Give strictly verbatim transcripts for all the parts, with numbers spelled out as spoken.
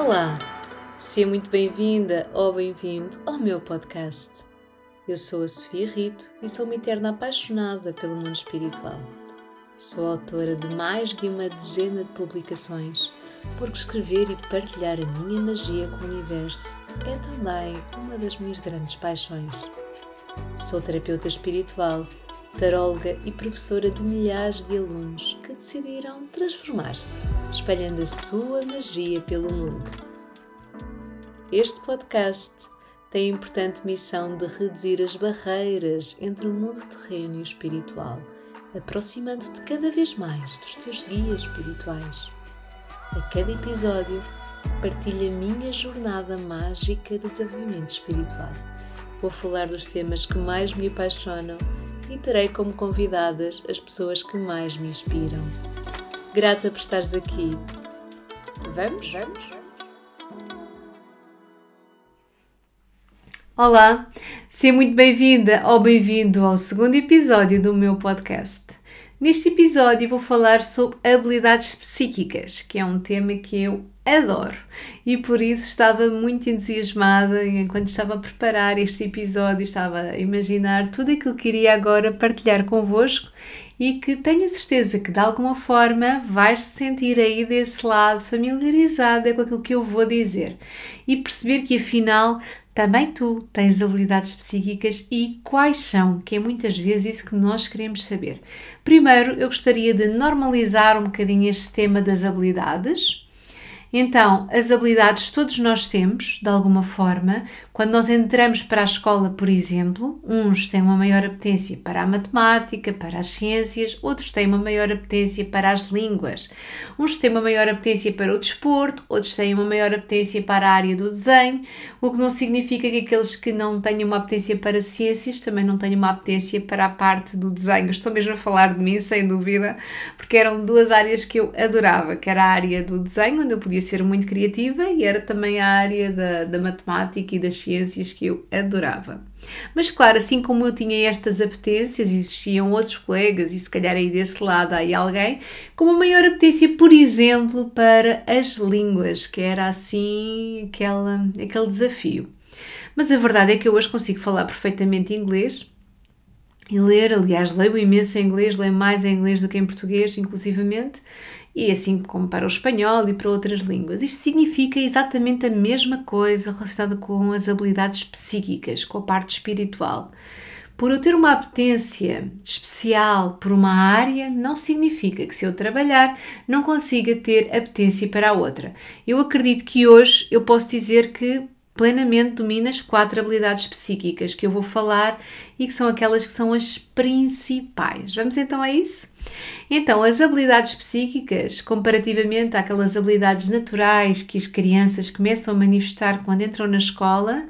Olá, seja muito bem-vinda ou bem-vindo ao meu podcast. Eu sou a Sofia Rito e sou uma eterna apaixonada pelo mundo espiritual. Sou autora de mais de uma dezena de publicações, porque escrever e partilhar a minha magia com o universo é também uma das minhas grandes paixões. Sou terapeuta espiritual, taróloga e professora de milhares de alunos que decidiram transformar-se, espalhando a sua magia pelo mundo. Este podcast tem a importante missão de reduzir as barreiras entre o mundo terreno e o espiritual, aproximando-te cada vez mais dos teus guias espirituais. A cada episódio, partilho a minha jornada mágica de desenvolvimento espiritual. Vou falar dos temas que mais me apaixonam e terei como convidadas as pessoas que mais me inspiram. Grata por estares aqui. Vamos? Vamos? Olá, seja muito bem-vinda ou bem-vindo ao segundo episódio do meu podcast. Neste episódio vou falar sobre habilidades psíquicas, que é um tema que eu adoro e por isso estava muito entusiasmada enquanto estava a preparar este episódio, estava a imaginar tudo aquilo que iria agora partilhar convosco e que tenho a certeza que de alguma forma vais te sentir aí desse lado familiarizada com aquilo que eu vou dizer e perceber que afinal também tu tens habilidades psíquicas e quais são, que é muitas vezes isso que nós queremos saber. Primeiro, eu gostaria de normalizar um bocadinho este tema das habilidades. Então, as habilidades todos nós temos, de alguma forma. Quando nós entramos para a escola, por exemplo, uns têm uma maior apetência para a matemática, para as ciências, outros têm uma maior apetência para as línguas. Uns têm uma maior apetência para o desporto, outros têm uma maior apetência para a área do desenho, o que não significa que aqueles que não têm uma apetência para ciências também não têm uma apetência para a parte do desenho. Estou mesmo a falar de mim, sem dúvida, porque eram duas áreas que eu adorava, que era a área do desenho, onde eu podia ser muito criativa, e era também a área da, da matemática e das ciências que eu adorava. Mas claro, assim como eu tinha estas apetências, existiam outros colegas e se calhar aí desse lado há aí alguém com uma maior apetência, por exemplo, para as línguas, que era assim aquela, aquele desafio. Mas a verdade é que eu hoje consigo falar perfeitamente inglês e ler, aliás, leio imenso em inglês, leio mais em inglês do que em português, inclusivamente, e assim como para o espanhol e para outras línguas. Isto significa exatamente a mesma coisa relacionada com as habilidades psíquicas, com a parte espiritual. Por eu ter uma apetência especial por uma área, não significa que se eu trabalhar não consiga ter apetência para a outra. Eu acredito que hoje eu posso dizer que plenamente domina as quatro habilidades psíquicas que eu vou falar e que são aquelas que são as principais. Vamos então a isso? Então, as habilidades psíquicas, comparativamente àquelas habilidades naturais que as crianças começam a manifestar quando entram na escola,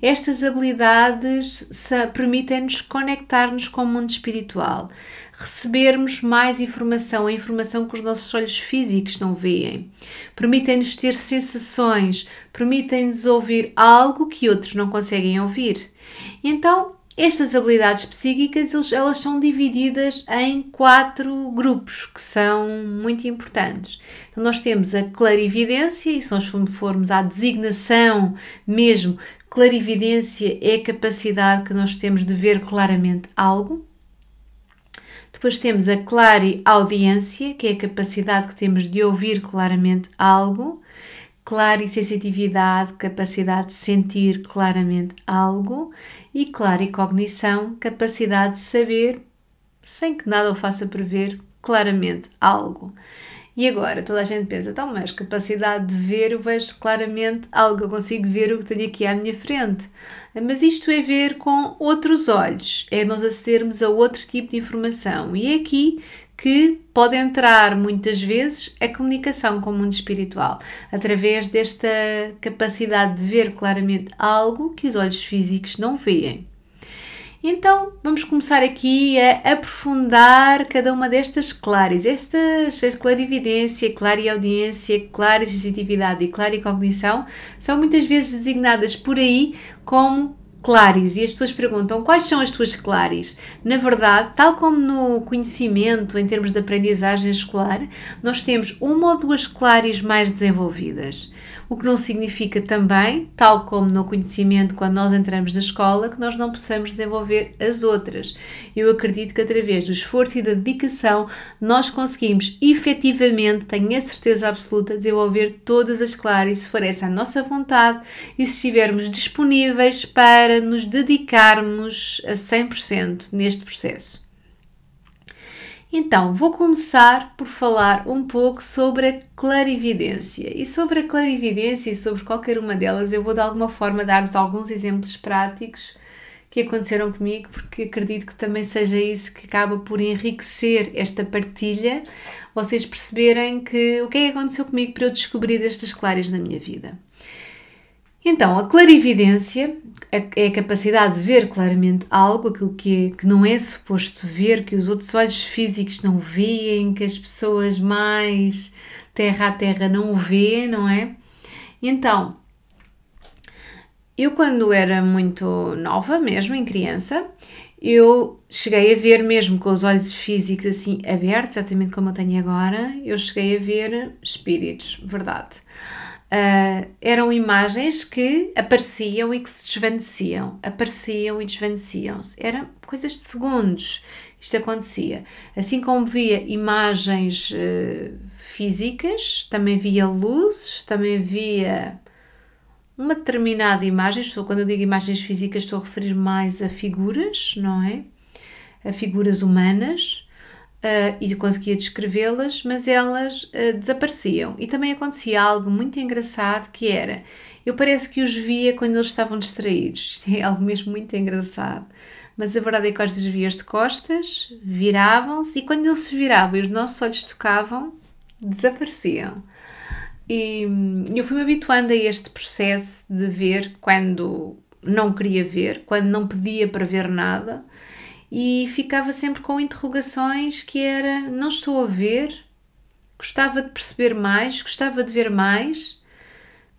estas habilidades permitem-nos conectar-nos com o mundo espiritual, recebermos mais informação, a informação que os nossos olhos físicos não veem. Permitem-nos ter sensações, permitem-nos ouvir algo que outros não conseguem ouvir. Então, estas habilidades psíquicas, elas são divididas em quatro grupos que são muito importantes. Então, nós temos a clarividência, e se nós formos à designação mesmo, clarividência é a capacidade que nós temos de ver claramente algo. Depois temos a clareaudiência, que é a capacidade que temos de ouvir claramente algo. Clarisensitividade, capacidade de sentir claramente algo. E claricognição, capacidade de saber, sem que nada o faça prever, claramente algo. E agora, toda a gente pensa, então, mas capacidade de ver, eu vejo claramente algo, eu consigo ver o que tenho aqui à minha frente. Mas isto é ver com outros olhos, é nós acedermos a outro tipo de informação. E é aqui que pode entrar, muitas vezes, a comunicação com o mundo espiritual, através desta capacidade de ver claramente algo que os olhos físicos não veem. Então, vamos começar aqui a aprofundar cada uma destas clares. Estas, a clarividência, clareaudiência, clarisensitividade e claricognição são muitas vezes designadas por aí como claris. E as pessoas perguntam, quais são as tuas claris? Na verdade, tal como no conhecimento, em termos de aprendizagem escolar, nós temos uma ou duas claris mais desenvolvidas. o que não significa também, tal como no conhecimento quando nós entramos na escola, que nós não possamos desenvolver as outras. Eu acredito que através do esforço e da dedicação nós conseguimos efetivamente, tenho a certeza absoluta, desenvolver todas as claris, se for essa a nossa vontade e se estivermos disponíveis para nos dedicarmos a cem por cento neste processo. Então, vou começar por falar um pouco sobre a clarividência. E sobre a clarividência e sobre qualquer uma delas, eu vou de alguma forma dar-vos alguns exemplos práticos que aconteceram comigo, porque acredito que também seja isso que acaba por enriquecer esta partilha, vocês perceberem que, o que é que aconteceu comigo para eu descobrir estas claris na minha vida. Então, a clarividência é a capacidade de ver claramente algo, aquilo que, é, que não é suposto ver, que os outros olhos físicos não veem, que as pessoas mais terra a terra não veem, não é? Então, eu quando era muito nova, mesmo em criança, eu cheguei a ver mesmo com os olhos físicos assim abertos, exatamente como eu tenho agora, eu cheguei a ver espíritos, verdade. Uh, eram imagens que apareciam e que se desvaneciam, apareciam e desvaneciam-se, eram coisas de segundos, isto acontecia. Assim como via imagens uh, físicas, também via luzes, também via uma determinada imagem, estou, quando eu digo imagens físicas estou a referir mais a figuras, não é? A figuras humanas. Uh, e conseguia descrevê-las, mas elas uh, desapareciam. E também acontecia algo muito engraçado que era, eu parece que os via quando eles estavam distraídos. Isto é algo mesmo muito engraçado. Mas a verdade é que às vezes via-os de costas, viravam-se, e quando eles se viravam e os nossos olhos tocavam, desapareciam. E hum, eu fui-me habituando a este processo de ver quando não queria ver, quando não pedia para ver nada, e ficava sempre com interrogações que era, não estou a ver, gostava de perceber mais, gostava de ver mais,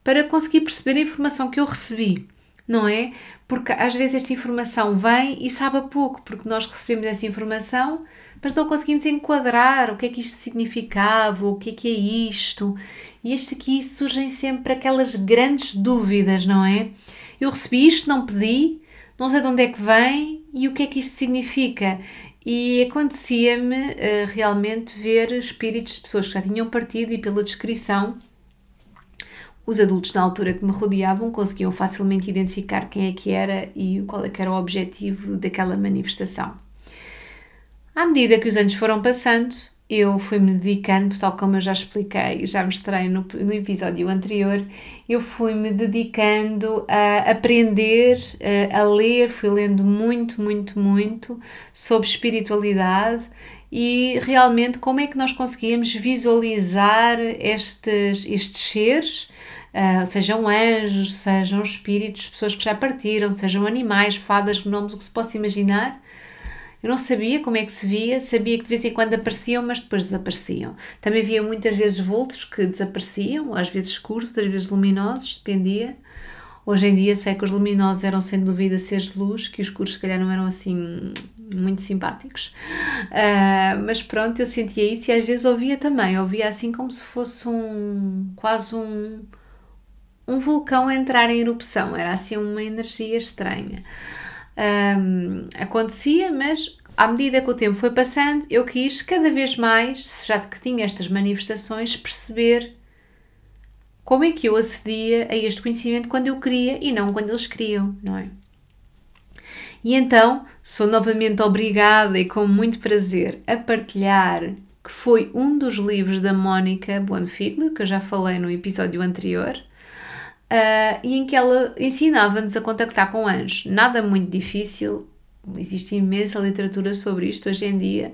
para conseguir perceber a informação que eu recebi, não é? Porque às vezes esta informação vem e sabe a pouco, porque nós recebemos essa informação, mas não conseguimos enquadrar o que é que isto significava, o que é que é isto, e este aqui surgem sempre aquelas grandes dúvidas, não é? Eu recebi isto, não pedi, não sei de onde é que vem e o que é que isto significa. E acontecia-me uh, realmente ver espíritos de pessoas que já tinham partido e pela descrição, os adultos na altura que me rodeavam conseguiam facilmente identificar quem é que era e qual é que era o objetivo daquela manifestação. À medida que os anos foram passando, eu fui-me dedicando, tal como eu já expliquei, já mostrei no, no episódio anterior, eu fui-me dedicando a aprender, a, a ler, fui lendo muito, muito, muito sobre espiritualidade e realmente como é que nós conseguíamos visualizar estes, estes seres, uh, sejam anjos, sejam espíritos, pessoas que já partiram, sejam animais, fadas, gnomos, o que se possa imaginar. Eu não sabia como é que se via, sabia que de vez em quando apareciam, mas depois desapareciam. Também havia muitas vezes vultos que desapareciam, às vezes escuros, outras vezes luminosos, dependia. Hoje em dia sei que os luminosos eram sem dúvida seres de luz, que os escuros se calhar não eram assim muito simpáticos. Uh, mas pronto, eu sentia isso e às vezes ouvia também, ouvia assim como se fosse um quase um, um vulcão a entrar em erupção, era assim uma energia estranha. Um, acontecia, mas à medida que o tempo foi passando, eu quis cada vez mais, já que tinha estas manifestações, perceber como é que eu acedia a este conhecimento quando eu queria e não quando eles queriam, não é? E então, sou novamente obrigada e com muito prazer a partilhar que foi um dos livros da Mónica Buonfiglio, que eu já falei no episódio anterior, Uh, e em que ela ensinava-nos a contactar com anjos. Nada muito difícil, existe imensa literatura sobre isto hoje em dia.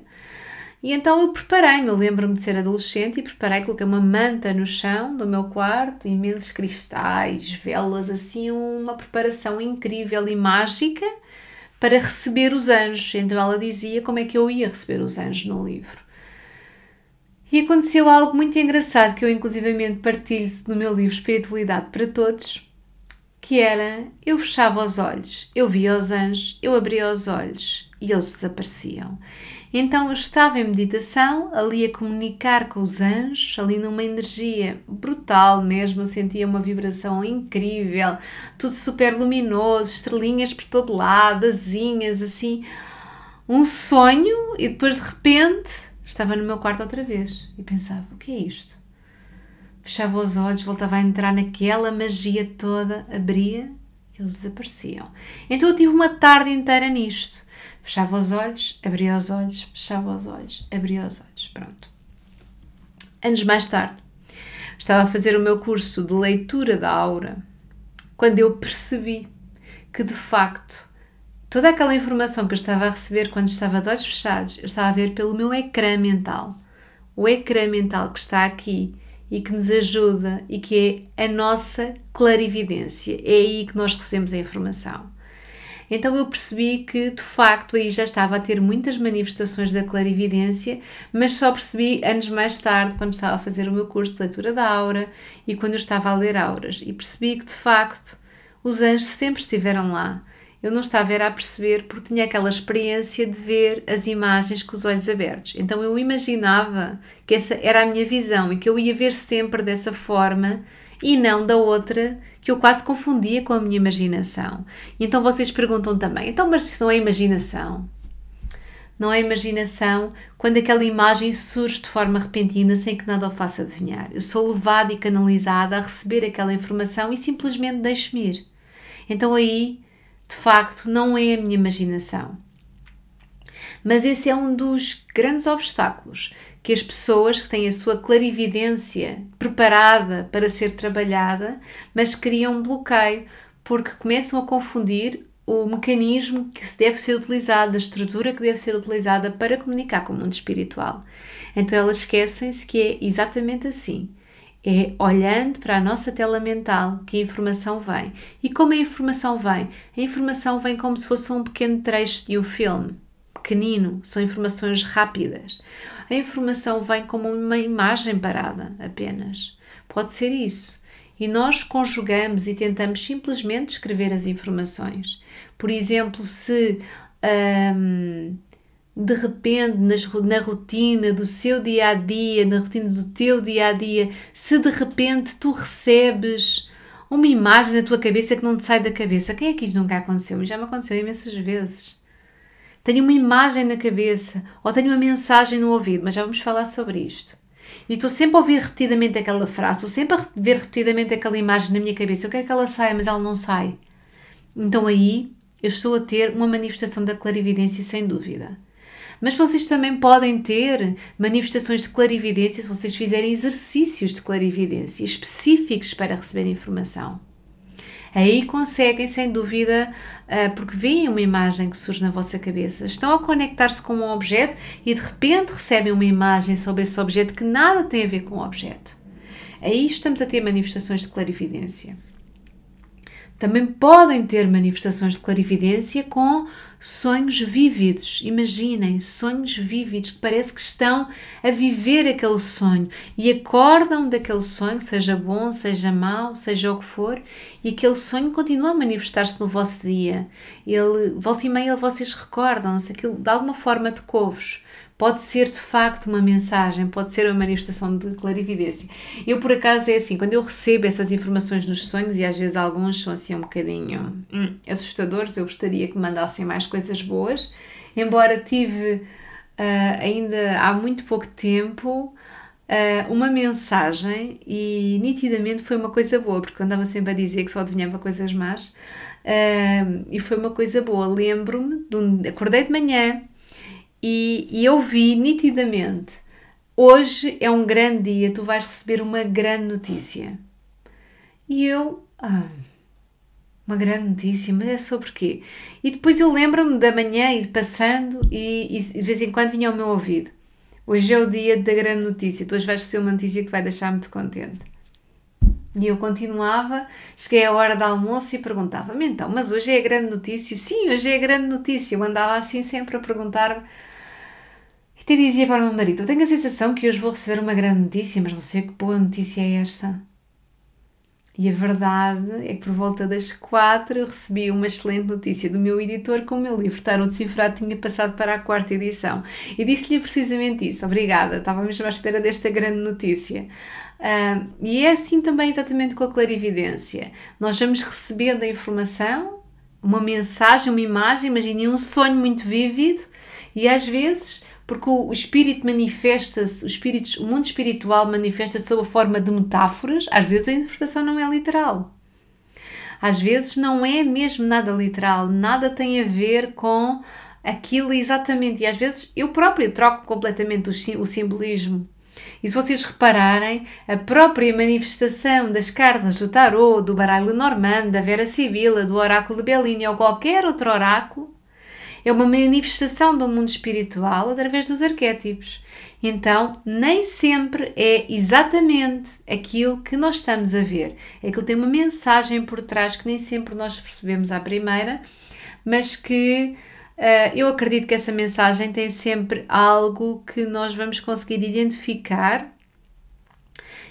E então eu preparei-me, eu lembro-me de ser adolescente e preparei, coloquei uma manta no chão do meu quarto, imensos cristais, velas, assim uma preparação incrível e mágica para receber os anjos. Então ela dizia como é que eu ia receber os anjos no livro. E aconteceu algo muito engraçado que eu inclusivamente partilho no meu livro Espiritualidade para Todos, que era, eu fechava os olhos, eu via os anjos, eu abria os olhos e eles desapareciam. Então eu estava em meditação, ali a comunicar com os anjos, ali numa energia brutal mesmo, eu sentia uma vibração incrível, tudo super luminoso, estrelinhas por todo lado, asinhas, assim, um sonho, e depois de repente estava no meu quarto outra vez e pensava, o que é isto? Fechava os olhos, voltava a entrar naquela magia toda, abria, eles desapareciam. Então eu tive uma tarde inteira nisto. Fechava os olhos, abria os olhos, fechava os olhos, abria os olhos, pronto. Anos mais tarde, estava a fazer o meu curso de leitura da aura, quando eu percebi que, de facto, toda aquela informação que eu estava a receber quando estava de olhos fechados, eu estava a ver pelo meu ecrã mental. O ecrã mental que está aqui e que nos ajuda e que é a nossa clarividência. É aí que nós recebemos a informação. Então eu percebi que, de facto, aí já estava a ter muitas manifestações da clarividência, mas só percebi anos mais tarde, quando estava a fazer o meu curso de leitura da aura e quando eu estava a ler auras. E percebi que, de facto, os anjos sempre estiveram lá. Eu não estava a perceber porque tinha aquela experiência de ver as imagens com os olhos abertos. Então eu imaginava que essa era a minha visão e que eu ia ver sempre dessa forma e não da outra, que eu quase confundia com a minha imaginação. Então vocês perguntam também, então mas isso não é imaginação? Não é imaginação quando aquela imagem surge de forma repentina sem que nada o faça adivinhar. Eu sou levada e canalizada a receber aquela informação e simplesmente deixo-me ir. Então aí, de facto, não é a minha imaginação. Mas esse é um dos grandes obstáculos que as pessoas que têm a sua clarividência preparada para ser trabalhada, mas criam um bloqueio porque começam a confundir o mecanismo que se deve ser utilizado, a estrutura que deve ser utilizada para comunicar com o mundo espiritual. Então elas esquecem-se que é exatamente assim. É olhando para a nossa tela mental que a informação vem. E como a informação vem? A informação vem como se fosse um pequeno trecho de um filme, pequenino, são informações rápidas. A informação vem como uma imagem parada, apenas. Pode ser isso. E nós conjugamos e tentamos simplesmente escrever as informações. Por exemplo, se... Hum, de repente, nas, na rotina do seu dia-a-dia, na rotina do teu dia-a-dia, se de repente tu recebes uma imagem na tua cabeça que não te sai da cabeça. Quem é que isto nunca aconteceu? Já me aconteceu imensas vezes. Tenho uma imagem na cabeça ou tenho uma mensagem no ouvido, mas já vamos falar sobre isto. E estou sempre a ouvir repetidamente aquela frase, estou sempre a ver repetidamente aquela imagem na minha cabeça. Eu quero que ela saia, mas ela não sai. Então aí eu estou a ter uma manifestação da clarividência sem dúvida. Mas vocês também podem ter manifestações de clarividência se vocês fizerem exercícios de clarividência específicos para receber informação. Aí conseguem, sem dúvida, porque veem uma imagem que surge na vossa cabeça. Estão a conectar-se com um objeto e de repente recebem uma imagem sobre esse objeto que nada tem a ver com o objeto. Aí estamos a ter manifestações de clarividência. Também podem ter manifestações de clarividência com sonhos vívidos. Imaginem, sonhos vívidos que parece que estão a viver aquele sonho e acordam daquele sonho, seja bom, seja mau, seja o que for, e aquele sonho continua a manifestar-se no vosso dia. Ele, volta e meia vocês recordam-se, aquilo de alguma forma tocou-vos. Pode ser, de facto, uma mensagem, pode ser uma manifestação de clarividência. Eu, por acaso, é assim, quando eu recebo essas informações nos sonhos, e às vezes alguns são assim um bocadinho hum, assustadores, eu gostaria que me mandassem mais coisas boas, embora tive, uh, ainda há muito pouco tempo, uh, uma mensagem, e nitidamente foi uma coisa boa, porque eu andava sempre a dizer que só adivinhava coisas más, uh, e foi uma coisa boa. Lembro-me, de um, acordei de manhã, E, e eu vi nitidamente, hoje é um grande dia, tu vais receber uma grande notícia. E eu, ah, uma grande notícia, mas é sobre quê? E depois eu lembro-me da manhã ir passando e, e de vez em quando vinha ao meu ouvido. Hoje é o dia da grande notícia, tu hoje vais receber uma notícia que te vai deixar muito contente. E eu continuava, cheguei à hora do almoço e perguntava-me, então, mas hoje é a grande notícia? Sim, hoje é a grande notícia. Eu andava assim sempre a perguntar-me. Até dizia para o meu marido, eu tenho a sensação que hoje vou receber uma grande notícia, mas não sei que boa notícia é esta. E a verdade é que por volta das quatro eu recebi uma excelente notícia do meu editor que o meu livro Tarot Decifrado tinha passado para a quarta edição. E disse-lhe precisamente isso. Obrigada, estava mesmo à espera desta grande notícia. Uh, e é assim também exatamente com a clarividência. Nós vamos recebendo a informação, uma mensagem, uma imagem, imagine um sonho muito vívido e às vezes... Porque o espírito manifesta-se, o, espírito, o mundo espiritual manifesta-se sob a forma de metáforas, às vezes a interpretação não é literal. Às vezes não é mesmo nada literal, nada tem a ver com aquilo exatamente. E às vezes eu própria troco completamente o, o simbolismo. E se vocês repararem, a própria manifestação das cartas do tarot, do baralho normando, da Vera Sibila, do oráculo de Bellini ou qualquer outro oráculo, é uma manifestação do mundo espiritual através dos arquétipos. Então, nem sempre é exatamente aquilo que nós estamos a ver. É que ele tem uma mensagem por trás que nem sempre nós percebemos à primeira, mas que uh, eu acredito que essa mensagem tem sempre algo que nós vamos conseguir identificar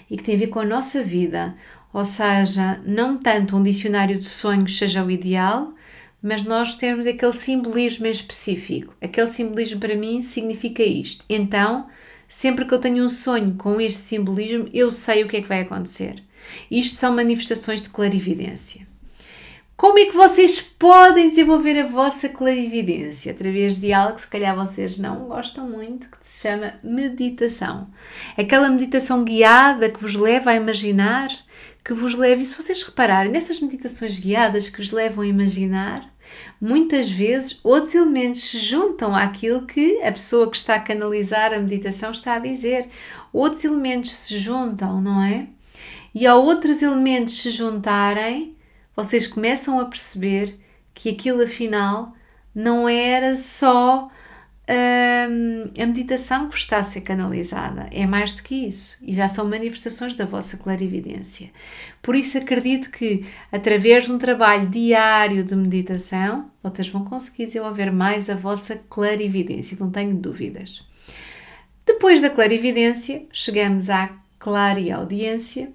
e que tem a ver com a nossa vida. Ou seja, não tanto um dicionário de sonhos seja o ideal, mas nós temos aquele simbolismo em específico. Aquele simbolismo para mim significa isto. Então, sempre que eu tenho um sonho com este simbolismo, eu sei o que é que vai acontecer. Isto são manifestações de clarividência. Como é que vocês podem desenvolver a vossa clarividência? Através de algo que se calhar vocês não gostam muito, que se chama meditação. Aquela meditação guiada que vos leva a imaginar, que vos leva, e se vocês repararem, nessas meditações guiadas que os levam a imaginar, muitas vezes outros elementos se juntam àquilo que a pessoa que está a canalizar a meditação está a dizer. Outros elementos se juntam, não é? E ao outros elementos se juntarem, vocês começam a perceber que aquilo afinal não era só hum, a meditação que está a ser canalizada. É mais do que isso. E já são manifestações da vossa clarividência. Por isso acredito que, através de um trabalho diário de meditação, vocês vão conseguir desenvolver mais a vossa clarividência. Não tenho dúvidas. Depois da clarividência, chegamos à clareaudiência,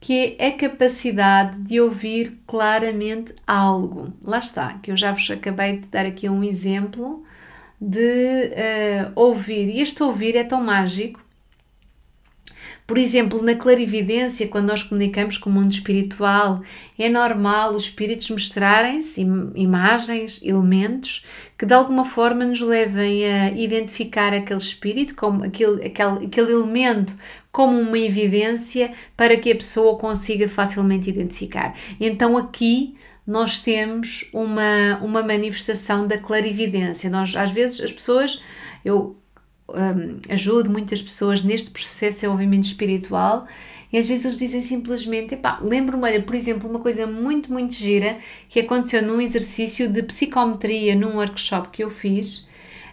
que é a capacidade de ouvir claramente algo. Lá está, que eu já vos acabei de dar aqui um exemplo de uh, ouvir, e este ouvir é tão mágico. Por exemplo, na clarividência, quando nós comunicamos com o mundo espiritual, é normal os espíritos mostrarem-se im- imagens, elementos, que de alguma forma nos levem a identificar aquele espírito, como aquele, aquele, aquele elemento, como uma evidência para que a pessoa consiga facilmente identificar. Então aqui nós temos uma, uma manifestação da clarividência. Nós, às vezes, as pessoas, eu um, ajudo muitas pessoas neste processo de desenvolvimento espiritual e às vezes eles dizem simplesmente, epá, lembro-me, olha, por exemplo, uma coisa muito, muito gira que aconteceu num exercício de psicometria, num workshop que eu fiz,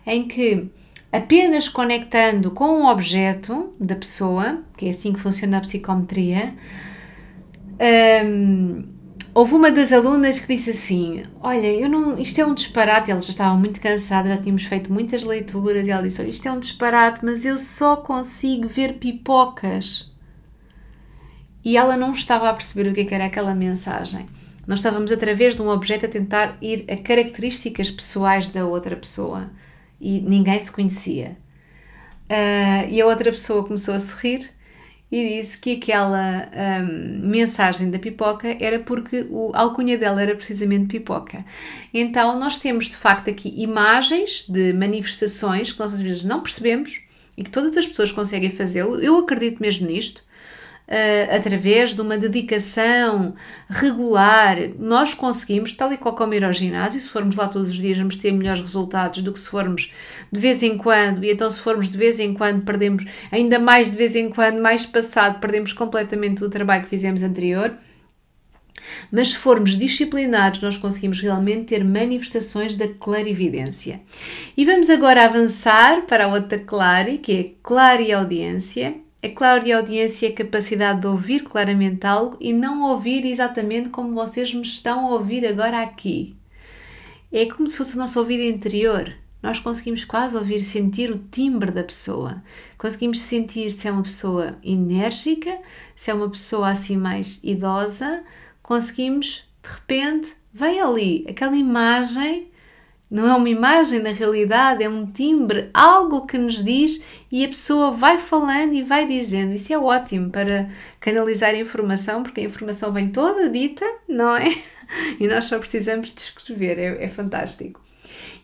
em que apenas conectando com um objeto da pessoa, que é assim que funciona a psicometria, um, houve uma das alunas que disse assim, olha, eu não, isto é um disparate, ela já estava muito cansada, já tínhamos feito muitas leituras, e ela disse, olha, isto é um disparate, mas eu só consigo ver pipocas. E ela não estava a perceber o que era aquela mensagem. Nós estávamos através de um objeto a tentar ir a características pessoais da outra pessoa, e ninguém se conhecia. Uh, e a outra pessoa começou a sorrir, e disse que aquela hum, mensagem da pipoca era porque o, a alcunha dela era precisamente pipoca. Então nós temos de facto aqui imagens de manifestações que nós às vezes não percebemos e que todas as pessoas conseguem fazê-lo. Eu acredito mesmo nisto. Uh, através de uma dedicação regular, nós conseguimos, tal e qual como ir ao ginásio, se formos lá todos os dias vamos ter melhores resultados do que se formos de vez em quando, e então se formos de vez em quando perdemos, ainda mais de vez em quando, mais passado, perdemos completamente o trabalho que fizemos anterior, mas se formos disciplinados nós conseguimos realmente ter manifestações da clarividência. E vamos agora avançar para a outra clare, que é a clareaudiência. A clareaudiência é a capacidade de ouvir claramente algo e não ouvir exatamente como vocês me estão a ouvir agora aqui. É como se fosse o nosso ouvido interior. nós conseguimos quase ouvir, sentir o timbre da pessoa. Conseguimos sentir se é uma pessoa enérgica, se é uma pessoa assim mais idosa. Conseguimos, de repente, vem ali aquela imagem, não é uma imagem na realidade, é um timbre, algo que nos diz, e a pessoa vai falando e vai dizendo. Isso é ótimo para canalizar a informação, porque a informação vem toda dita, não é? E nós só precisamos de escrever, é, é fantástico.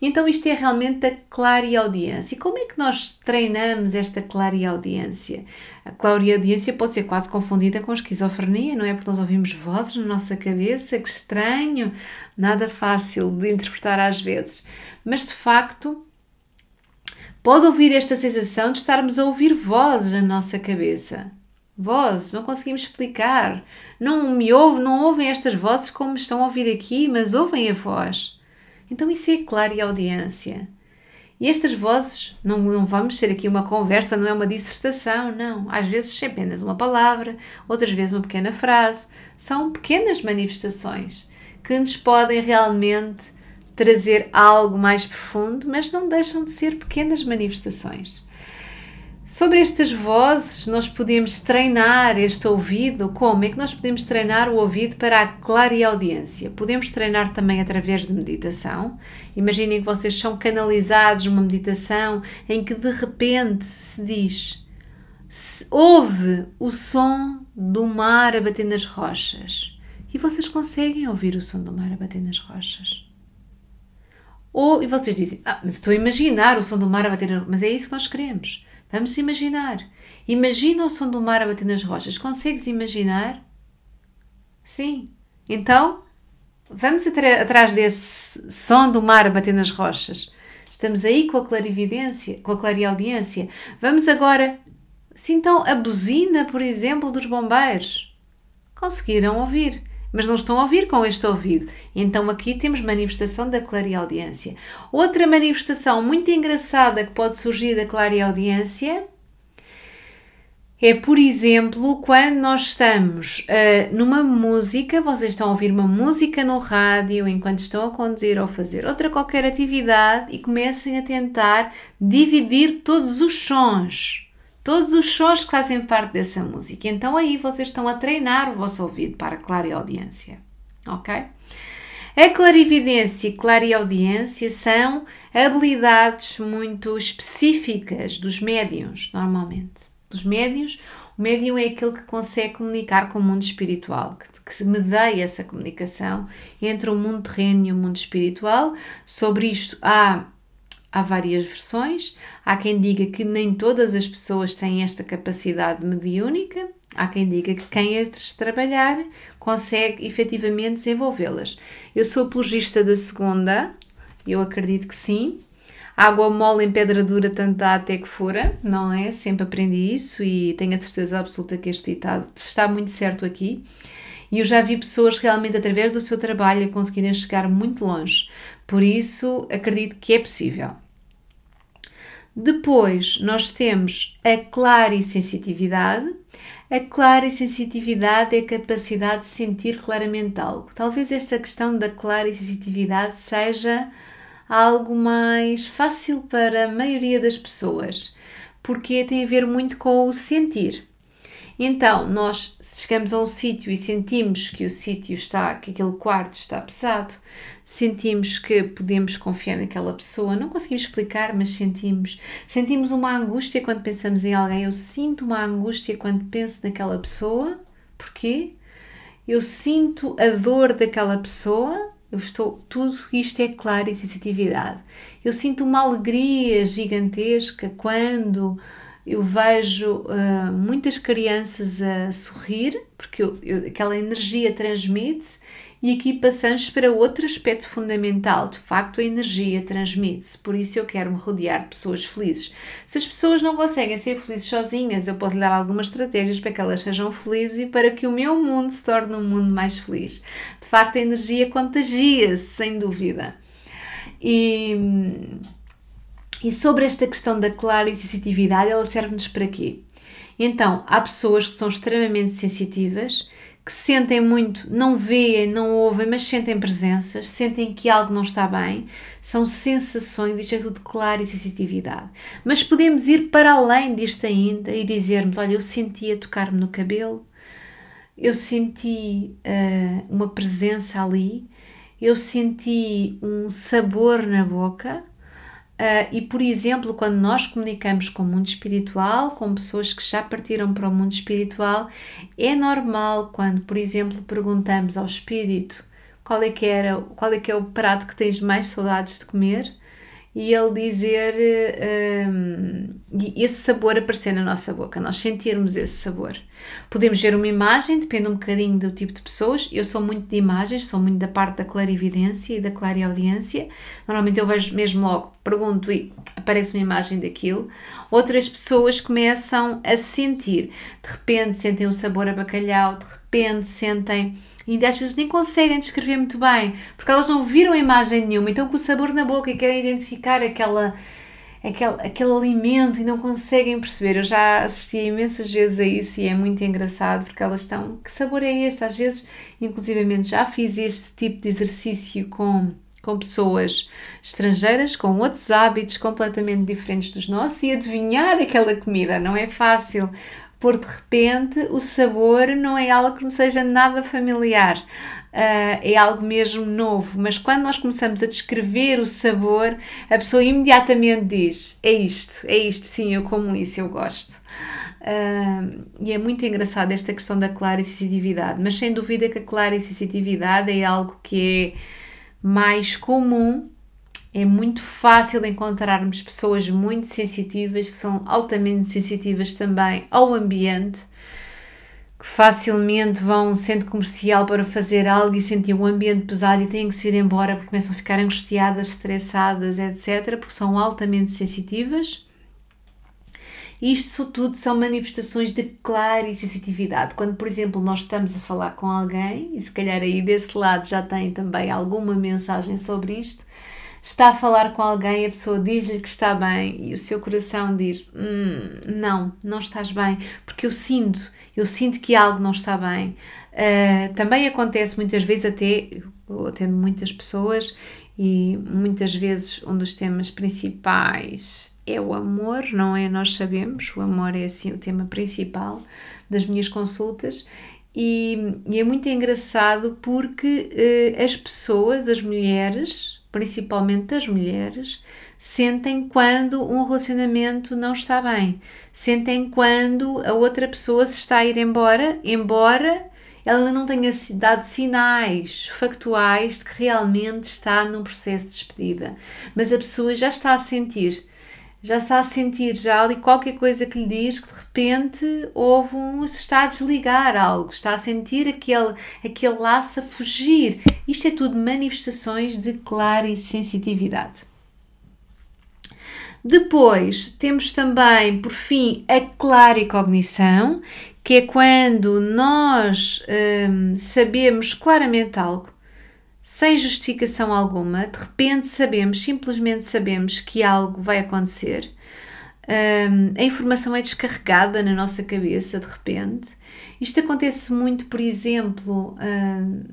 Então isto é realmente a clareaudiência. E como é que nós treinamos esta clareaudiência? A clareaudiência pode ser quase confundida com a esquizofrenia, não é? Porque nós ouvimos vozes na nossa cabeça, que estranho, nada fácil de interpretar às vezes. Mas de facto, pode ouvir esta sensação de estarmos a ouvir vozes na nossa cabeça. Vozes, não conseguimos explicar. Não me ouvem, não ouvem estas vozes como estão a ouvir aqui, mas ouvem a voz. Então isso é clareaudiência. E estas vozes, não, não vamos ter aqui uma conversa, não é uma dissertação, não. Às vezes é apenas uma palavra, outras vezes uma pequena frase. São pequenas manifestações que nos podem realmente trazer algo mais profundo, mas não deixam de ser pequenas manifestações. Sobre estas vozes, nós podemos treinar este ouvido. Como é que nós podemos treinar o ouvido para a clareaudiência? Podemos treinar também através de meditação. Imaginem que vocês são canalizados numa meditação em que de repente se diz, se ouve o som do mar a bater nas rochas. E vocês conseguem ouvir o som do mar a bater nas rochas. Ou, e vocês dizem, ah, mas estou a imaginar o som do mar a bater nas rochas. Mas é isso que nós queremos. Vamos imaginar. Imagina o som do mar a bater nas rochas. Consegues imaginar? Sim. Então, vamos atra- atrás desse som do mar a bater nas rochas. Estamos aí com a clarividência, com a clareaudiência. Vamos agora... Sintam a buzina, por exemplo, dos bombeiros. Conseguiram ouvir, mas não estão a ouvir com este ouvido. Então aqui temos manifestação da clareaudiência. Outra manifestação muito engraçada que pode surgir da clareaudiência é, por exemplo, quando nós estamos uh, numa música, vocês estão a ouvir uma música no rádio enquanto estão a conduzir ou fazer outra qualquer atividade e comecem a tentar dividir todos os sons. Todos os sons que fazem parte dessa música. Então aí vocês estão a treinar o vosso ouvido para a clareaudiência, ok? A clarividência e clareaudiência são habilidades muito específicas dos médiuns, normalmente. Dos médiuns, o médium é aquele que consegue comunicar com o mundo espiritual, que se medeia essa comunicação entre o mundo terreno e o mundo espiritual. Sobre isto há... Há várias versões. Há quem diga que nem todas as pessoas têm esta capacidade mediúnica. Há quem diga que quem as trabalhar consegue efetivamente desenvolvê-las. Eu sou apologista da segunda. Eu acredito que sim. Água mole em pedra dura tanto dá até que fora. Não é? Sempre aprendi isso e tenho a certeza absoluta que este ditado está muito certo aqui. E eu já vi pessoas realmente através do seu trabalho conseguirem chegar muito longe. Por isso acredito que é possível. Depois nós temos a clarissensitividade. A clarissensitividade é a capacidade de sentir claramente algo. Talvez esta questão da clarissensitividade seja algo mais fácil para a maioria das pessoas, porque tem a ver muito com o sentir. Então, nós chegamos a um sítio e sentimos que o sítio está, que aquele quarto está pesado, sentimos que podemos confiar naquela pessoa, não conseguimos explicar, mas sentimos. Sentimos uma angústia quando pensamos em alguém, eu sinto uma angústia quando penso naquela pessoa, porquê? Eu sinto a dor daquela pessoa, eu estou, tudo isto é clareauditividade. Eu sinto uma alegria gigantesca quando... Eu vejo uh, muitas crianças a sorrir, porque eu, eu, aquela energia transmite-se, e aqui passamos para outro aspecto fundamental. De facto, a energia transmite-se, por isso eu quero me rodear de pessoas felizes. Se as pessoas não conseguem ser felizes sozinhas, eu posso lhe dar algumas estratégias para que elas sejam felizes e para que o meu mundo se torne um mundo mais feliz. De facto, a energia contagia-se, sem dúvida. E... E sobre esta questão da clareauditividade, ela serve-nos para quê? Então, há pessoas que são extremamente sensitivas, que sentem muito, não veem, não ouvem, mas sentem presenças, sentem que algo não está bem, são sensações, isto é tudo claro e sensitividade. Mas podemos ir para além disto ainda e dizermos, olha, eu sentia tocar-me no cabelo, eu senti uh, uma presença ali, eu senti um sabor na boca, Uh, e, por exemplo, quando nós comunicamos com o mundo espiritual, com pessoas que já partiram para o mundo espiritual, é normal quando, por exemplo, perguntamos ao espírito qual é que era, qual é que é o prato que tens mais saudades de comer, e ele dizer uh, e esse sabor aparecer na nossa boca, nós sentirmos esse sabor. Podemos ver uma imagem, depende um bocadinho do tipo de pessoas. Eu sou muito de imagens, sou muito da parte da clarividência e da clareaudiência. Normalmente eu vejo mesmo logo, pergunto e aparece uma imagem daquilo. Outras pessoas começam a sentir, de repente sentem um sabor a bacalhau, de repente sentem... E às vezes nem conseguem descrever muito bem, porque elas não viram imagem nenhuma, então com o sabor na boca e querem identificar aquela, aquele, aquele alimento e não conseguem perceber. Eu já assisti imensas vezes a isso e é muito engraçado, porque elas estão... Que sabor é este? Às vezes, inclusivamente, já fiz este tipo de exercício com, com pessoas estrangeiras, com outros hábitos completamente diferentes dos nossos, e adivinhar aquela comida não é fácil, por de repente o sabor não é algo que me seja nada familiar, uh, é algo mesmo novo, mas quando nós começamos a descrever o sabor, a pessoa imediatamente diz, é isto, é isto, sim, eu como isso, eu gosto. Uh, e é muito engraçado esta questão da clarissensibilidade, mas sem dúvida que a clarissensibilidade é algo que é mais comum. É muito fácil encontrarmos pessoas muito sensitivas, que são altamente sensitivas também ao ambiente, que facilmente vão a um centro comercial para fazer algo e sentir um ambiente pesado e têm que se ir embora porque começam a ficar angustiadas, estressadas, etcétera, porque são altamente sensitivas. Isto, sobretudo, são manifestações de clarissensibilidade. Quando, por exemplo, nós estamos a falar com alguém, e se calhar aí desse lado já tem também alguma mensagem sobre isto, está a falar com alguém e a pessoa diz-lhe que está bem e o seu coração diz hum, não, não estás bem, porque eu sinto, eu sinto que algo não está bem. Uh, também acontece muitas vezes, até, eu atendo muitas pessoas e muitas vezes um dos temas principais é o amor, não é? Nós sabemos, o amor é assim o tema principal das minhas consultas. E, e é muito engraçado porque uh, as pessoas, as mulheres... principalmente as mulheres, sentem quando um relacionamento não está bem. Sentem quando a outra pessoa se está a ir embora, embora ela não tenha dado sinais factuais de que realmente está num processo de despedida. Mas a pessoa já está a sentir, já está a sentir, já ali qualquer coisa que lhe diz que de repente houve um, se está a desligar algo, está a sentir aquele, aquele laço a fugir. Isto é tudo manifestações de clarissensibilidade. Depois temos também, por fim, a claricognição, que é quando nós hum, sabemos claramente algo, sem justificação alguma, de repente sabemos, simplesmente sabemos que algo vai acontecer. Um, a informação é descarregada na nossa cabeça, de repente. Isto acontece muito, por exemplo, um,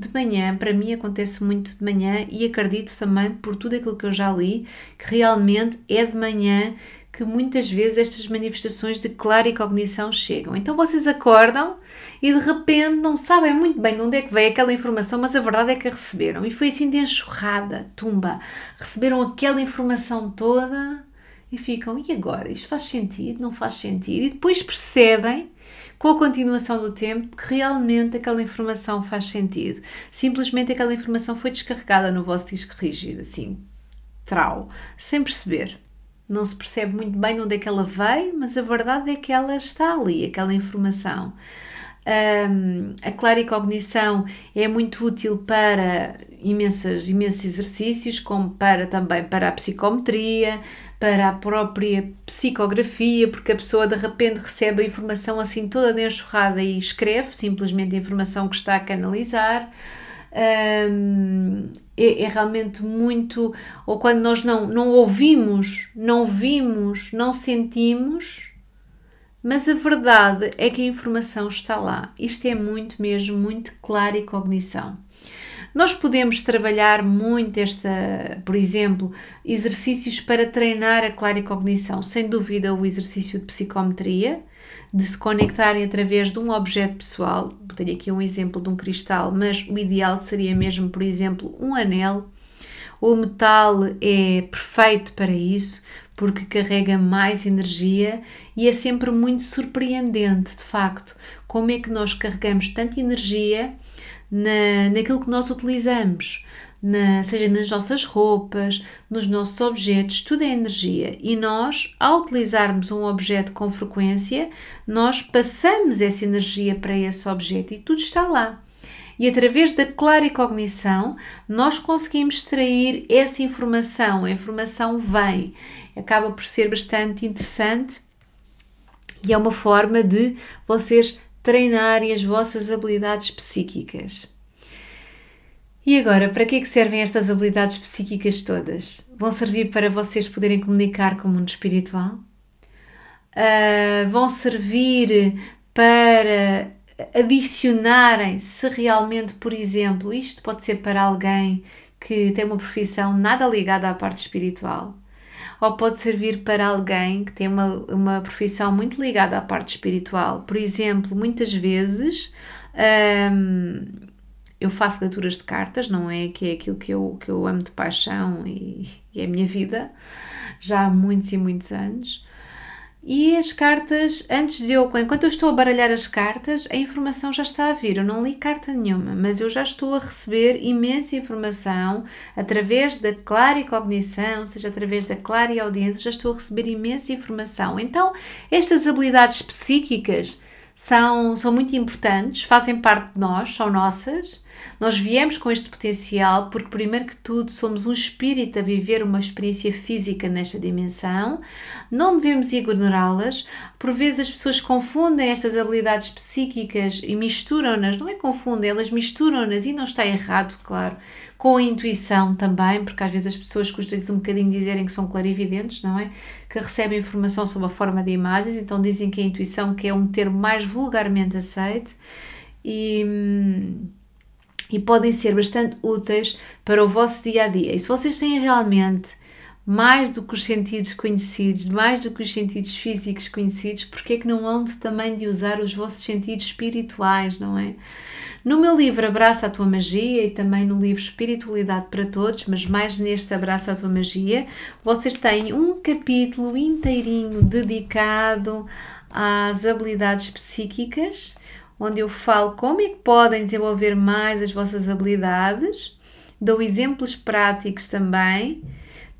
de manhã. Para mim acontece muito de manhã e acredito também, por tudo aquilo que eu já li, que realmente é de manhã que muitas vezes estas manifestações de claricognição chegam. Então vocês acordam e de repente não sabem muito bem de onde é que veio aquela informação, mas a verdade é que a receberam. E foi assim de enxurrada, tumba. Receberam aquela informação toda e ficam, e agora? Isto faz sentido? Não faz sentido? E depois percebem, com a continuação do tempo, que realmente aquela informação faz sentido. Simplesmente aquela informação foi descarregada no vosso disco rígido, assim, trau, sem perceber. Não se percebe muito bem de onde é que ela veio, mas a verdade é que ela está ali, aquela informação. Um, a claricognição é muito útil para imensas, imensos exercícios, como para também para a psicometria, para a própria psicografia, porque a pessoa de repente recebe a informação assim toda de enxurrada e escreve simplesmente a informação que está a canalizar. Um, É, é realmente muito, ou quando nós não, não ouvimos, não vimos, não sentimos, Mas a verdade é que a informação está lá. Isto é muito mesmo, muito claro e cognição. Nós podemos trabalhar muito esta, por exemplo, exercícios para treinar a claricognição. Sem dúvida o exercício de psicometria, de se conectarem através de um objeto pessoal. Tenho aqui um exemplo de um cristal, mas o ideal seria mesmo, por exemplo, um anel. O metal é perfeito para isso, porque carrega mais energia e é sempre muito surpreendente, de facto, como é que nós carregamos tanta energia Na, naquilo que nós utilizamos, na, seja nas nossas roupas, nos nossos objetos, tudo é energia. E nós, ao utilizarmos um objeto com frequência, nós passamos essa energia para esse objeto e tudo está lá. E através da claricognição, nós conseguimos extrair essa informação, a informação vem, acaba por ser bastante interessante e é uma forma de vocês treinarem as vossas habilidades psíquicas. E agora, para que é que servem estas habilidades psíquicas todas? Vão servir para vocês poderem comunicar com o mundo espiritual? Uh, vão servir para adicionarem, se realmente, por exemplo, isto pode ser para alguém que tem uma profissão nada ligada à parte espiritual, ou pode servir para alguém que tem uma, uma profissão muito ligada à parte espiritual. Por exemplo, muitas vezes hum, eu faço leituras de cartas, não é que é aquilo que eu, que eu amo de paixão e, e é a minha vida, já há muitos e muitos anos. E as cartas, antes de eu, enquanto eu estou a baralhar as cartas, a informação já está a vir. Eu não li carta nenhuma, mas eu já estou a receber imensa informação através da claricognição, ou seja, através da clareaudiência, já estou a receber imensa informação. Então, estas habilidades psíquicas são, são muito importantes, fazem parte de nós, são nossas. Nós viemos com este potencial porque, primeiro que tudo, somos um espírito a viver uma experiência física nesta dimensão. Não devemos ignorá-las. Por vezes as pessoas confundem estas habilidades psíquicas e misturam-nas. Não é confundem, elas misturam-nas e não está errado, claro. Com a intuição também, porque às vezes as pessoas costumam um bocadinho dizerem que são clarividentes, não é? Que recebem informação sob a forma de imagens, então dizem que a intuição, que é um termo mais vulgarmente aceito. E... E podem ser bastante úteis para o vosso dia-a-dia. E se vocês têm realmente mais do que os sentidos conhecidos, mais do que os sentidos físicos conhecidos, porque é que não hão de, também de usar os vossos sentidos espirituais, não é? No meu livro Abraça à Tua Magia e também no livro Espiritualidade para Todos, mas mais neste Abraça à Tua Magia, vocês têm um capítulo inteirinho dedicado às habilidades psíquicas, onde eu falo como é que podem desenvolver mais as vossas habilidades, dou exemplos práticos também,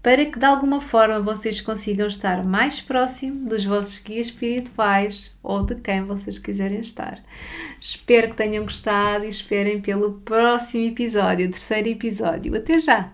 para que de alguma forma vocês consigam estar mais próximo dos vossos guias espirituais ou de quem vocês quiserem estar. Espero que tenham gostado e esperem pelo próximo episódio, o terceiro episódio. Até já!